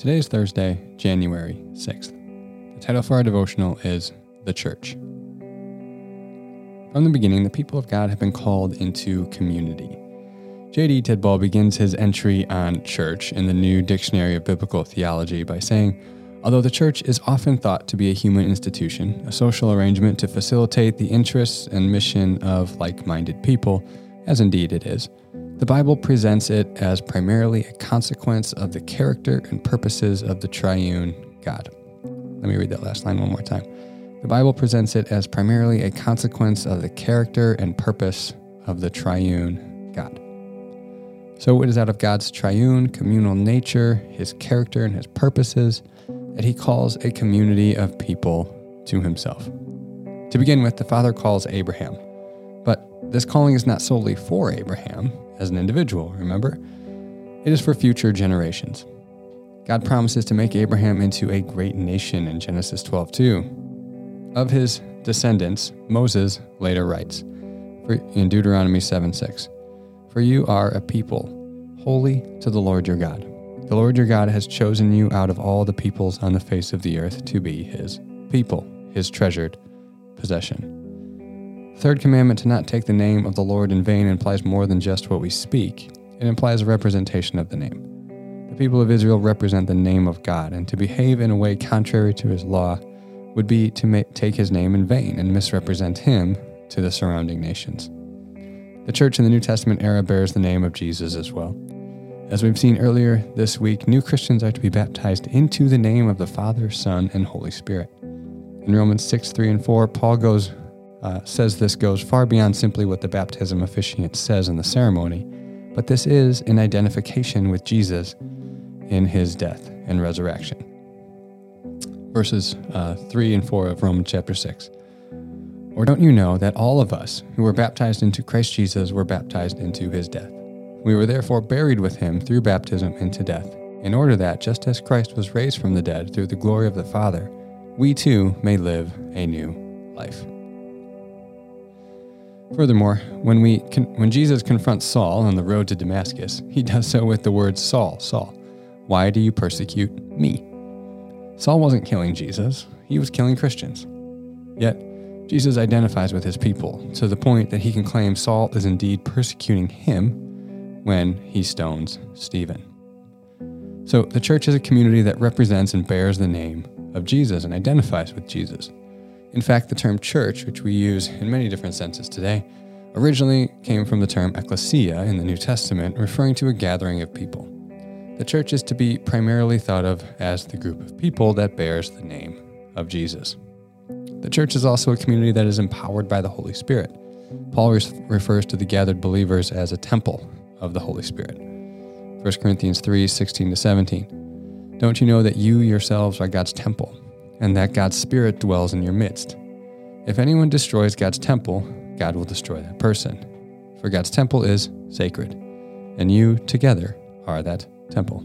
Today is Thursday, January 6th. The title for our devotional is The Church. From the beginning, the people of God have been called into community. J.D. Tidball begins his entry on church in the New Dictionary of Biblical Theology by saying, although the church is often thought to be a human institution, a social arrangement to facilitate the interests and mission of like-minded people, as indeed it is, the Bible presents it as primarily a consequence of the character and purposes of the triune God. Let me read that last line one more time. The Bible presents it as primarily a consequence of the character and purpose of the triune God. So it is out of God's triune, communal nature, his character, and his purposes that he calls a community of people to himself. To begin with, the Father calls Abraham. But this calling is not solely for Abraham as an individual, remember? It is for future generations. God promises to make Abraham into a great nation in Genesis 12:2. Of his descendants, Moses later writes in Deuteronomy 7:6, for you are a people, holy to the Lord your God. The Lord your God has chosen you out of all the peoples on the face of the earth to be his people, his treasured possession. The third commandment to not take the name of the Lord in vain implies more than just what we speak. It implies a representation of the name. The people of Israel represent the name of God, and to behave in a way contrary to his law would be to take his name in vain and misrepresent him to the surrounding nations. The church in the New Testament era bears the name of Jesus as well. As we've seen earlier this week, new Christians are to be baptized into the name of the Father, Son, and Holy Spirit. In Romans 6:3-4, Paul says this goes far beyond simply what the baptism officiant says in the ceremony, but this is an identification with Jesus in his death and resurrection. Verses 3 and 4 of Romans chapter 6. Or don't you know that all of us who were baptized into Christ Jesus were baptized into his death? We were therefore buried with him through baptism into death, in order that, just as Christ was raised from the dead through the glory of the Father, we too may live a new life. Furthermore, when Jesus confronts Saul on the road to Damascus, he does so with the words, Saul, Saul, why do you persecute me? Saul wasn't killing Jesus, he was killing Christians. Yet, Jesus identifies with his people to the point that he can claim Saul is indeed persecuting him when he stones Stephen. So the church is a community that represents and bears the name of Jesus and identifies with Jesus. In fact, the term church, which we use in many different senses today, originally came from the term ekklesia in the New Testament, referring to a gathering of people. The church is to be primarily thought of as the group of people that bears the name of Jesus. The church is also a community that is empowered by the Holy Spirit. Paul refers to the gathered believers as a temple of the Holy Spirit. 1 Corinthians 3:16-17. Don't you know that you yourselves are God's temple, and that God's Spirit dwells in your midst? If anyone destroys God's temple, God will destroy that person. For God's temple is sacred, and you together are that temple.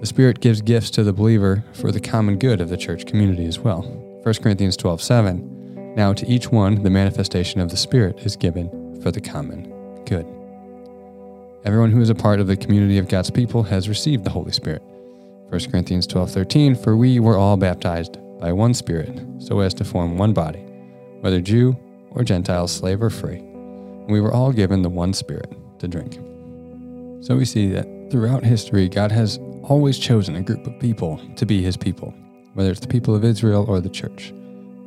The Spirit gives gifts to the believer for the common good of the church community as well. 1 Corinthians 12:7, now to each one the manifestation of the Spirit is given for the common good. Everyone who is a part of the community of God's people has received the Holy Spirit. 1 Corinthians 12:13, for we were all baptized by one Spirit, so as to form one body, whether Jew or Gentile, slave or free. And we were all given the one Spirit to drink. So we see that throughout history, God has always chosen a group of people to be his people, whether it's the people of Israel or the church.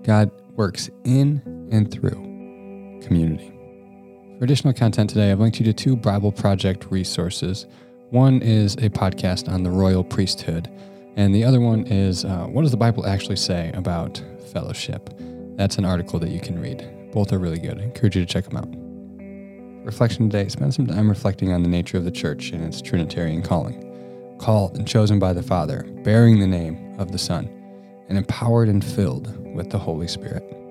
God works in and through community. For additional content today, I've linked you to 2 Bible Project resources. One is a podcast on the royal priesthood, and the other one is what does the Bible actually say about fellowship? That's an article that you can read. Both are really good. I encourage you to check them out. Reflection today, spend some time reflecting on the nature of the church and its Trinitarian calling. Called and chosen by the Father, bearing the name of the Son, and empowered and filled with the Holy Spirit.